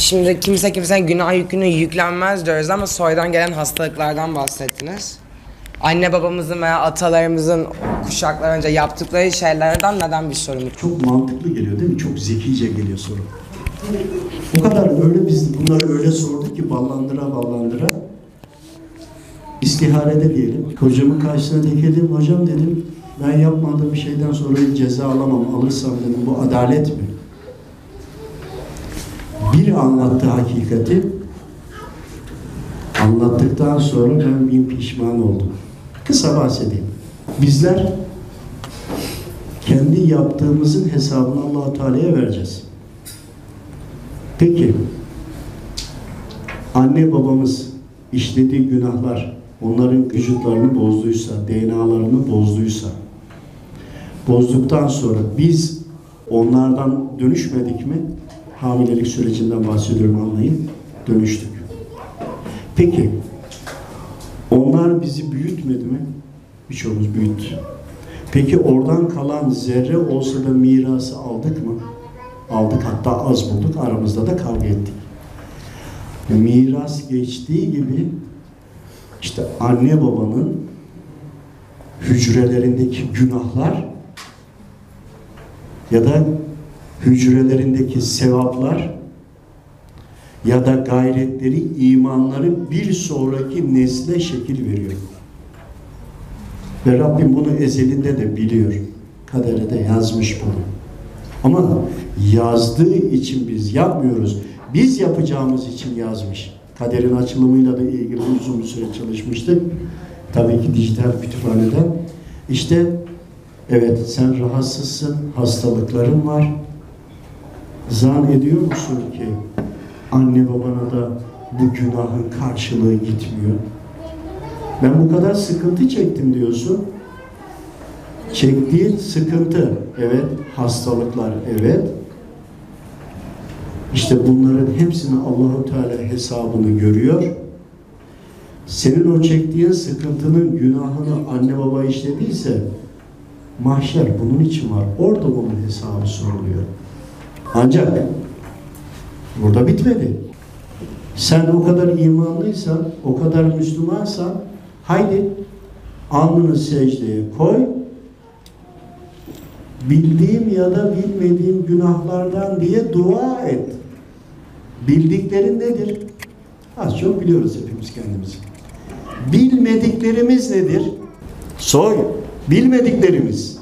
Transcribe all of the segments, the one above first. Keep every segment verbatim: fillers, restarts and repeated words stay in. Şimdi kimse kimsenin günah yükünü yüklenmez diyoruz ama soydan gelen hastalıklardan bahsettiniz. Anne babamızın veya atalarımızın kuşaklar önce yaptıkları şeylerden neden bir sorumuz? Çok mantıklı geliyor değil mi? Çok zekice geliyor soru. Bu kadar öyle biz bunları öyle sorduk ki ballandıra ballandıra. İstiharede diyelim. Hocamın karşısına dikelim. Hocam dedim, ben yapmadığım bir şeyden sonra ceza alamam. Alırsam dedim, bu adalet mi? Bir anlattı hakikati. Anlattıktan sonra ben bin pişman oldum. Kısa bahsedeyim. Bizler kendi yaptığımızın hesabını Allah-u Teala'ya vereceğiz. Peki anne babamız işlediği günahlar onların vücutlarını bozduysa, D N A'larını bozduysa, bozduktan sonra biz onlardan dönüşmedik mi? Hamilelik sürecinden bahsediyorum, anlayın. Dönüştük. Peki onlar bizi büyütmedi mi? Birçoğumuz büyüttü. Peki oradan kalan zerre olsa da mirası aldık mı? Aldık, hatta az bulduk. Aramızda da kavga ettik. Miras geçtiği gibi işte anne babanın hücrelerindeki günahlar ya da hücrelerindeki sevaplar ya da gayretleri, imanları bir sonraki nesle şekil veriyor. Ve Rabbim bunu ezelinde de biliyor. Kadere de yazmış bunu. Ama yazdığı için biz yapmıyoruz. Biz yapacağımız için yazmış. Kaderin açılımıyla da ilgili uzun bir süre çalışmıştık. Tabii ki dijital kütüphaneden. İşte evet, sen rahatsızsın, hastalıkların var. Zan ediyor musun ki anne babana da bu günahın karşılığı gitmiyor? Ben bu kadar sıkıntı çektim diyorsun. Çektiğin sıkıntı, evet, hastalıklar, evet. İşte bunların hepsini Allah-u Teala hesabını görüyor. Senin o çektiğin sıkıntının günahını anne baba işlediyse mahşer bunun için var. Orada bunun hesabı soruluyor. Ancak burada bitmedi. Sen o kadar imanlıysan, o kadar Müslümansan, haydi alnını secdeye koy. Bildiğim ya da bilmediğim günahlardan diye dua et. Bildiklerin nedir? Az çok biliyoruz hepimiz kendimizi. Bilmediklerimiz nedir? Soy. Bilmediklerimiz.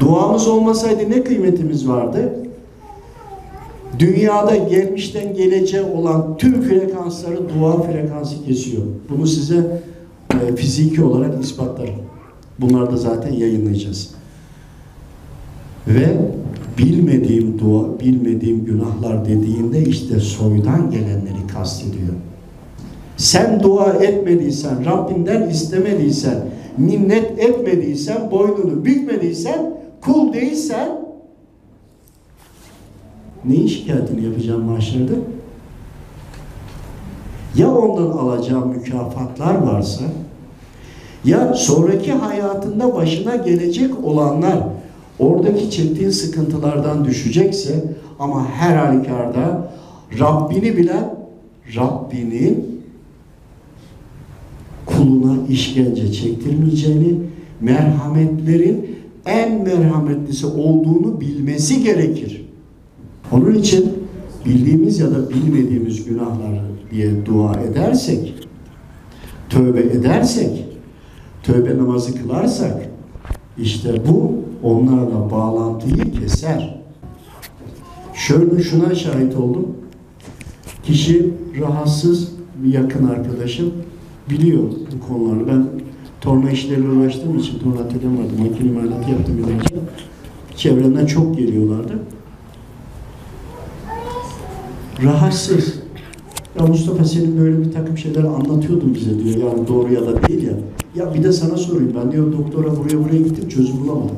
Duamız olmasaydı ne kıymetimiz vardı? Dünyada gelmişten geleceğe olan tüm frekansları dua frekansı kesiyor. Bunu size e, fiziki olarak ispatlarım. Bunları da zaten yayınlayacağız. Ve bilmediğim dua, bilmediğim günahlar dediğinde işte soydan gelenleri kastediyor. Sen dua etmediysen, Rabbinden istemediysen, minnet etmediysen, boynunu bükmediysen, kul değilsen neyin şikayetini yapacağım mahşerde? Ya ondan alacağım mükafatlar varsa, ya sonraki hayatında başına gelecek olanlar, oradaki çektiğin sıkıntılardan düşecekse, ama her halükarda Rabbini bilen, Rabbinin kuluna işkence çektirmeyeceğini, merhametlerin en merhametlisi olduğunu bilmesi gerekir. Onun için bildiğimiz ya da bilmediğimiz günahlar diye dua edersek, tövbe edersek, tövbe namazı kılarsak, işte bu onlarla bağlantıyı keser. Şöyle şuna şahit oldum. Kişi rahatsız, bir yakın arkadaşım biliyor bu konuları. Ben torna işleriyle uğraştığım için torna telem vardı. Makine imalatı yaptım ilerce. Çevremden çok geliyorlardı. Rahatsız. Ya Mustafa, senin böyle bir takım şeyler anlatıyordun bize diyor. Yani doğru ya da değil ya. Ya bir de sana sorayım. Ben diyor doktora buraya buraya gittim, çözüm bulamadım.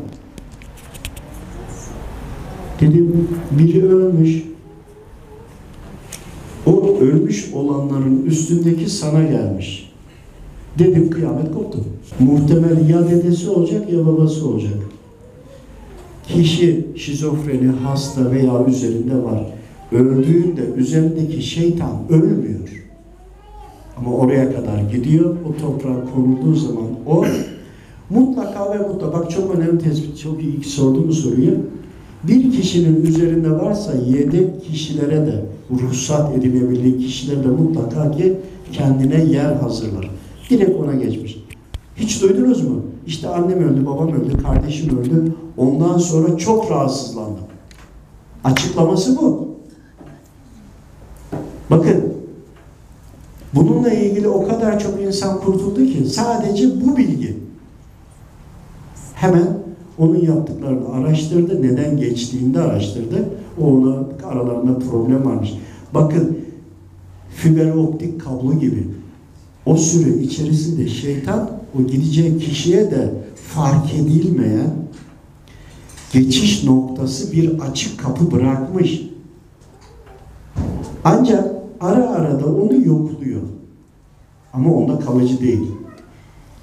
Dedim biri ölmüş. O ölmüş olanların üstündeki sana gelmiş. Dedim kıyamet koptu. Muhtemel ya dedesi olacak ya babası olacak. Kişi şizofreni, hasta veya üzerinde var. öldüğünde üzerindeki şeytan ölmüyor. Ama oraya kadar gidiyor. O toprağa konulduğu zaman o mutlaka ve mutlaka, bak çok önemli tespit, çok iyi ki sorduğum soruyu. Bir kişinin üzerinde varsa yedi kişilere de ruhsat edilebildiği kişilere de mutlaka ki kendine yer hazırlar. Direkt ona geçmiş. Hiç duydunuz mu? İşte annem öldü, babam öldü, kardeşim öldü. Ondan sonra çok rahatsızlandım. Açıklaması bu. Bakın, bununla ilgili o kadar çok insan kurtuldu ki sadece bu bilgi. Hemen onun yaptıklarını araştırdı, neden geçtiğinde araştırdı. O ona aralarında problem varmış. Bakın, fiber optik kablo gibi. O süre içerisinde şeytan o gideceği kişiye de fark edilmeyen geçiş noktası bir açık kapı bırakmış. Ancak ara ara da onu yokluyor. Ama onda kalıcı değil.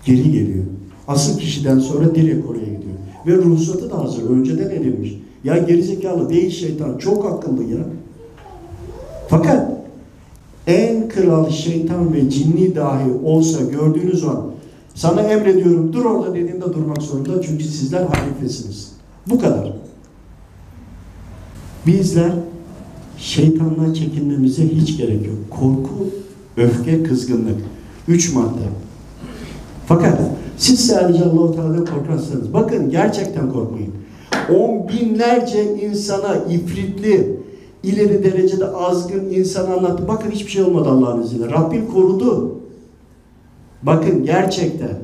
Geri geliyor. Asıl kişiden sonra direkt oraya gidiyor. Ve ruhsatı da hazır. Önceden edilmiş. Ya gerizekalı değil şeytan. Çok akıllı ya. Fakat en kral şeytan ve cinni dahi olsa gördüğünüz an sana emrediyorum dur orada dediğinde durmak zorunda. Çünkü sizler halifesiniz. Bu kadar. Bizler şeytandan çekinmemize hiç gerek yok. Korku, öfke, kızgınlık. Üç madde. Fakat siz sadece Allah-u Teala'dan korkarsanız, bakın gerçekten korkmayın. On binlerce insana ifritli, ileri derecede azgın insan anlattı. Bakın hiçbir şey olmadı Allah'ın izniyle. Rabbim korudu. Bakın gerçekten.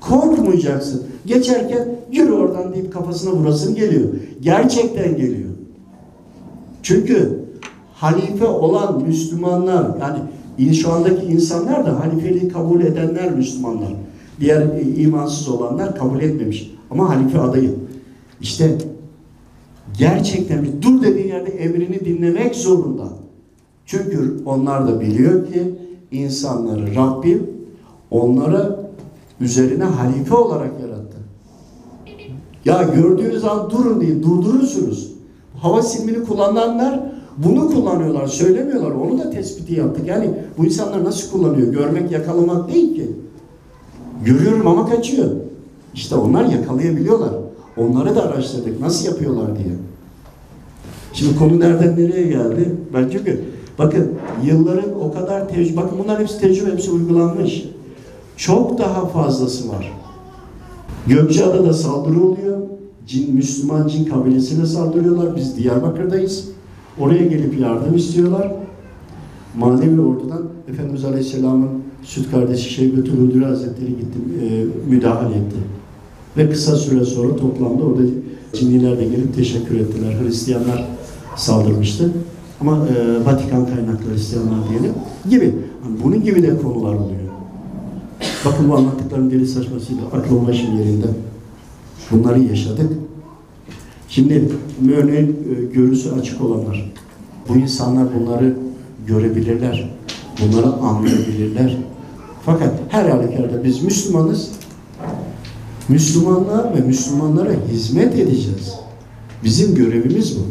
Korkmayacaksın. Geçerken yürü oradan deyip kafasına vurasın geliyor. Gerçekten geliyor. Çünkü halife olan Müslümanlar, yani şu andaki insanlar da halifeliği kabul edenler Müslümanlar. Diğer imansız olanlar kabul etmemiş. Ama halife adayı. İşte gerçekten bir dur dediğin yerde emrini dinlemek zorunda. Çünkü onlar da biliyor ki insanları Rabbim onlara üzerine halife olarak yarattı. Ya gördüğünüz an durun diye durdurursunuz. Hava silmini kullananlar bunu kullanıyorlar, söylemiyorlar. Onu da tespiti yaptık. Yani bu insanlar nasıl kullanıyor? Görmek, yakalamak değil ki. Görüyorum ama kaçıyor. İşte onlar yakalayabiliyorlar. Onları da araştırdık. Nasıl yapıyorlar diye. Şimdi konu nereden nereye geldi? Ben çünkü bakın yılların o kadar tecrübe, bakın bunların hepsi tecrübe, hepsi uygulanmış. Çok daha fazlası var. Gökçeada'da saldırı oluyor. Cin, Müslüman cin kabilesine saldırıyorlar. Biz Diyarbakır'dayız. Oraya gelip yardım istiyorlar. Manevi ordudan Efendimiz Aleyhisselam'ın süt kardeşi Şeybetül Hudri Hazretleri gitti, e, müdahale etti. Ve kısa süre sonra toplamda orada cinliler de gelip teşekkür ettiler. Hristiyanlar saldırmıştı. Ama e, Vatikan kaynaklı Hristiyanlar diyelim gibi. Yani bunun gibi de konular oluyor. Bakın bu anlattıklarım deli saçmasıydı. Aklım başım yerinde. Bunları yaşadık. Şimdi örneğin görüsü açık olanlar. Bu insanlar bunları görebilirler. Bunları anlayabilirler. Fakat her halükarda biz Müslümanız. Müslümanlar ve Müslümanlara hizmet edeceğiz. Bizim görevimiz bu.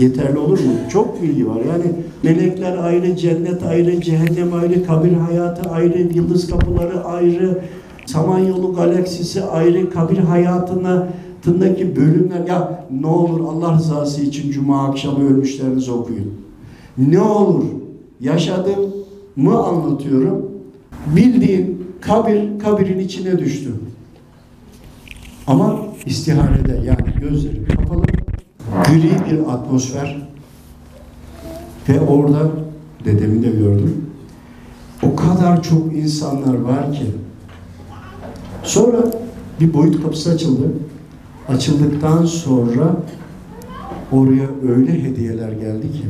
Yeterli olur mu? Çok bilgi var. Yani melekler ayrı, cennet ayrı, cehennem ayrı, kabir hayatı ayrı, yıldız kapıları ayrı, Samanyolu galaksisi ayrı, kabir hayatındaki bölümler. Ya ne olur Allah rızası için cuma akşamı ölmüşlerinizi okuyun. Ne olur yaşadığımı anlatıyorum. Bildiğin kabir, kabirin içine düştü. Ama istiharede yani gözleri kapalı, gri bir atmosfer ve orada dedemi de gördüm. O kadar çok insanlar var ki. Sonra bir boyut kapısı açıldı. Açıldıktan sonra oraya öyle hediyeler geldi ki.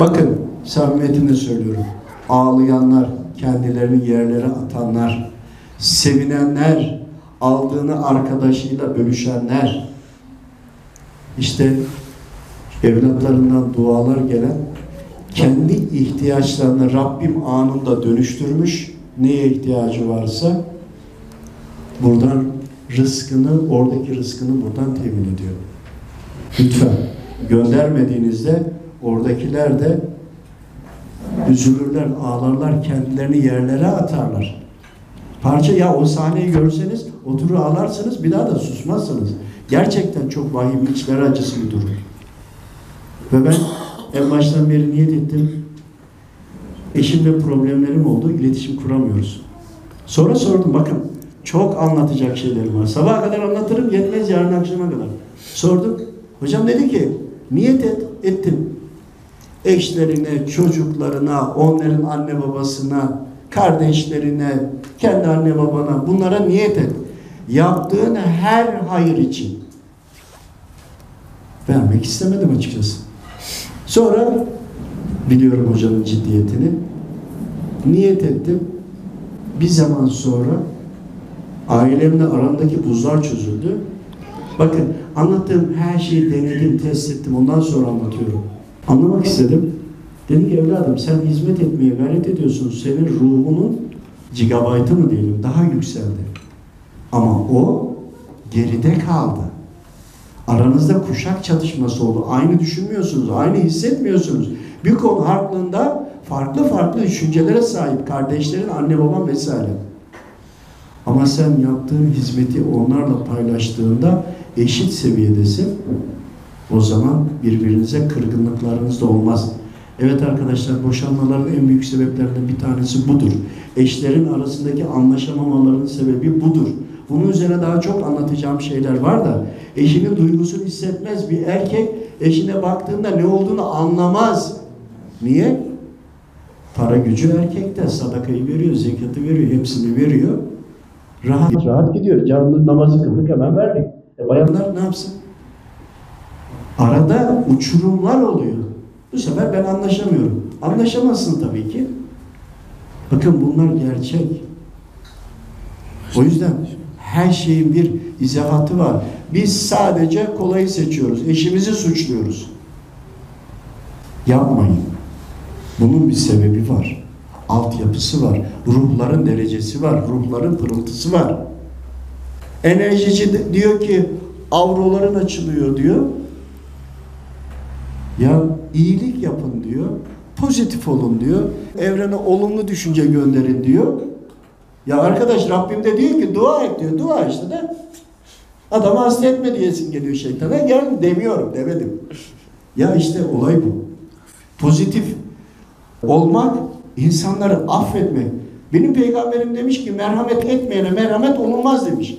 Bakın samimiyetimle söylüyorum. Ağlayanlar, kendilerini yerlere atanlar, sevinenler, aldığını arkadaşıyla bölüşenler, işte evlatlarından dualar gelen, kendi ihtiyaçlarını Rabbim anında dönüştürmüş, neye ihtiyacı varsa buradan rızkını, oradaki rızkını buradan temin ediyor. Lütfen göndermediğinizde oradakiler de üzülürler, ağlarlar, kendilerini yerlere atarlar. Parça ya o sahneyi görseniz oturur ağlarsınız, bir daha da susmazsınız. Gerçekten çok vahim, içler acısı bir durum. Ve ben en baştan beri niyet ettim. Eşimle problemlerim oldu, iletişim kuramıyoruz. Sonra sordum, bakın çok anlatacak şeylerim var. Sabaha kadar anlatırım, yetmez yarın akşama kadar. Sordum, hocam dedi ki niyet et, ettim. Eşlerine, çocuklarına, onların anne babasına, kardeşlerine, kendi anne babana, bunlara niyet et. Yaptığın her hayır için. Vermek istemedim açıkçası. Sonra biliyorum hocanın ciddiyetini. Niyet ettim. Bir zaman sonra ailemle aramdaki buzlar çözüldü. Bakın anlattığım her şeyi denedim, test ettim. Ondan sonra anlatıyorum. Anlamak istedim. Dedim ki evladım sen hizmet etmeye gayret ediyorsun. Senin ruhunun gigabaytı mı diyelim daha yükseldi. Ama o geride kaldı. Aranızda kuşak çatışması oldu. Aynı düşünmüyorsunuz, aynı hissetmiyorsunuz. Bir konu hakkında farklı farklı düşüncelere sahip kardeşlerin, anne baban vesaire. Ama sen yaptığın hizmeti onlarla paylaştığında eşit seviyedesin. O zaman birbirinize kırgınlıklarınız da olmaz. Evet arkadaşlar, boşanmaların en büyük sebeplerinden bir tanesi budur. Eşlerin arasındaki anlaşamamaların sebebi budur. Bunun üzerine daha çok anlatacağım şeyler var da eşinin duygusunu hissetmez bir erkek eşine baktığında ne olduğunu anlamaz. Niye? Para gücü erkekte, sadakayı veriyor, zekatı veriyor, hepsini veriyor. Rahat rahat gidiyor. Canlı namazı kıldık hemen verdik. E bayanlar ne yapsın? Arada uçurumlar oluyor. Bu sefer ben anlaşamıyorum. Anlaşamazsın tabii ki. Bakın bunlar gerçek. O yüzden her şeyin bir izahatı var. Biz sadece kolayı seçiyoruz. Eşimizi suçluyoruz. Yapmayın. Bunun bir sebebi var. Altyapısı var. Ruhların derecesi var. Ruhların pırıltısı var. Enerjici diyor ki avroların açılıyor diyor. Ya iyilik yapın diyor, pozitif olun diyor, evrene olumlu düşünce gönderin diyor. Ya arkadaş Rabbim de diyor ki dua et diyor, dua işte de adamı hasta etme diyesin geliyor şeytana, gel demiyorum demedim. Ya işte olay bu. Pozitif olmak, insanları affetmek. Benim peygamberim demiş ki merhamet etmeyene merhamet olunmaz demiş.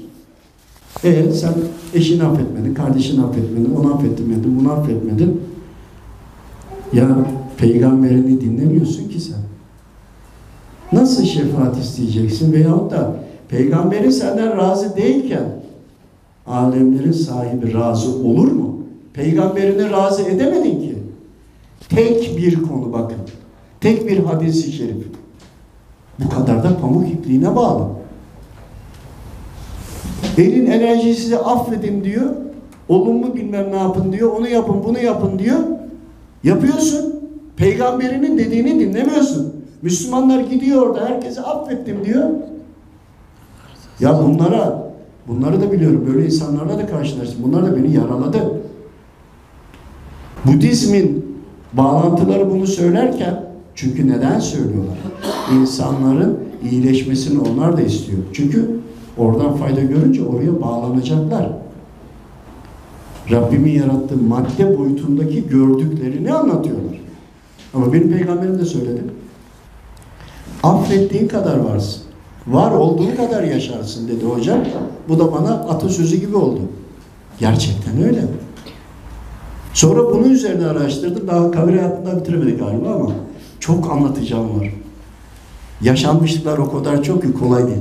E sen eşini affetmedin, kardeşini affetmedin, onu affetmedin, bunu affetmedin. Ya peygamberini dinlemiyorsun ki sen. Nasıl şefaat isteyeceksin? Veyahut da peygamberin senden razı değilken alemlerin sahibi razı olur mu? Peygamberini razı edemedin ki. Tek bir konu bakın. Tek bir hadis-i şerif. Bu kadar da pamuk ipliğine bağlı. Elin enerjisi affedin diyor. Olumlu bilmem ne yapın diyor. Onu yapın, bunu yapın diyor. Yapıyorsun. Peygamberinin dediğini dinlemiyorsun. Müslümanlar gidiyor orada. Herkese affettim diyor. Ya bunlara, bunları da biliyorum. Böyle insanlarla da karşılaştım. Bunlar da beni yaraladı. Budizmin bağlantıları bunu söylerken, çünkü neden söylüyorlar? İnsanların iyileşmesini onlar da istiyor. Çünkü oradan fayda görünce oraya bağlanacaklar. Rabbimin yarattığı madde boyutundaki gördüklerini anlatıyorlar. Ama benim peygamberim de söyledi. Affettiğin kadar varsın. Var olduğun kadar yaşarsın dedi hocam. Bu da bana atasözü gibi oldu. Gerçekten öyle. Sonra bunun üzerine araştırdım. Daha kabir hayatında bitiremedik galiba ama çok anlatacağım var. Yaşanmışlıklar o kadar çok ki kolay değil.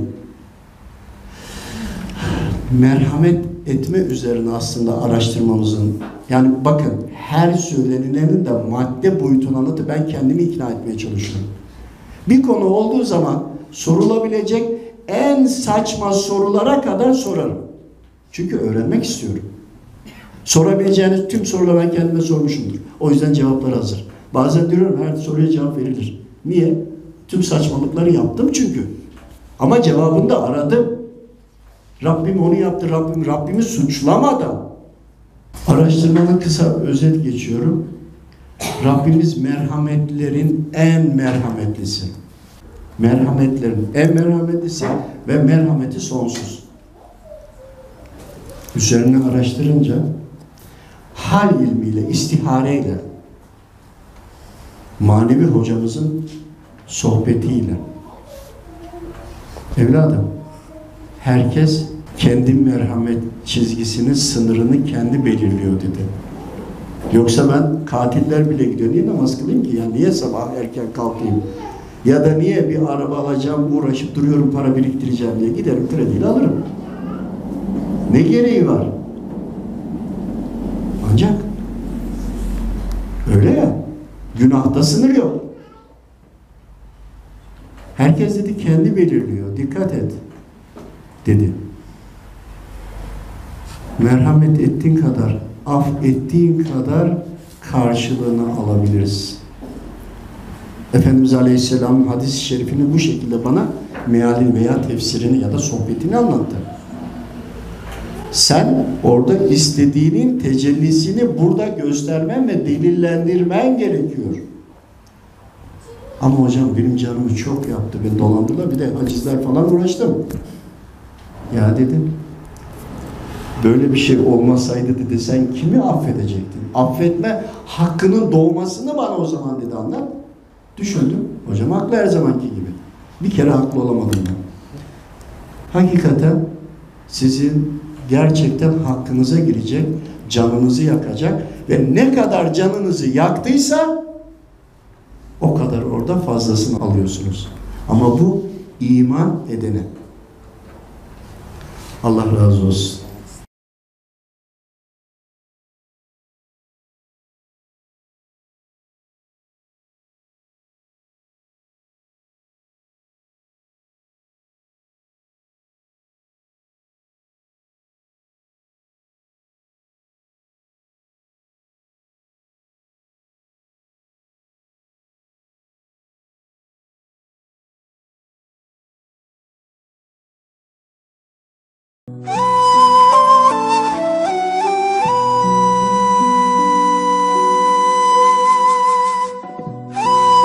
Merhamet etme üzerine aslında araştırmamızın, yani bakın her söylenilenin de madde boyutunu anlatıp ben kendimi ikna etmeye çalışıyorum. Bir konu olduğu zaman sorulabilecek en saçma sorulara kadar sorarım. Çünkü öğrenmek istiyorum. Sorabileceğiniz tüm soruları ben kendime sormuşumdur. O yüzden cevaplar hazır. Bazen diyorum her soruya cevap verilir. Niye? Tüm saçmalıkları yaptım çünkü. Ama cevabını da aradım. Rabbim onu yaptı, Rabbim, Rabbimi suçlamadan Araştırmanın kısa özet geçiyorum. Rabbimiz merhametlerin en merhametlisi. Merhametlerin en merhametlisi ve merhameti sonsuz. Üzerine araştırınca hal ilmiyle, istihareyle, manevi hocamızın sohbetiyle, evladım, herkes kendi merhamet çizgisinin sınırını kendi belirliyor dedi. Yoksa ben katiller bile gidiyor. Niye namaz kılayım ki? Ya niye sabah erken kalkayım? Ya da niye bir araba alacağım, uğraşıp duruyorum, para biriktireceğim diye? Giderim krediyle alırım. Ne gereği var? Ancak öyle ya, günahta sınır yok. Herkes dedi kendi belirliyor, dikkat et dedi. Merhamet ettiğin kadar, af ettiğin kadar karşılığını alabiliriz. Efendimiz Aleyhisselam'ın hadis-i şerifini bu şekilde bana mealini veya tefsirini ya da sohbetini anlattı. Sen orada istediğinin tecellisini burada göstermen ve delillendirmen gerekiyor. Ama hocam benim canımı çok yaptı, beni dolandırdılar, bir de hacizler falan uğraştım. Ya dedim, böyle bir şey olmasaydı dedi, sen kimi affedecektin? Affetme hakkının doğmasını bana o zaman dedi anlat. Düşündüm, hocam haklı her zamanki gibi. Bir kere haklı olamadım ben. Hakikaten sizin gerçekten hakkınıza girecek, canınızı yakacak ve ne kadar canınızı yaktıysa o kadar orada fazlasını alıyorsunuz. Ama bu iman edene. Allah razı olsun. Hey!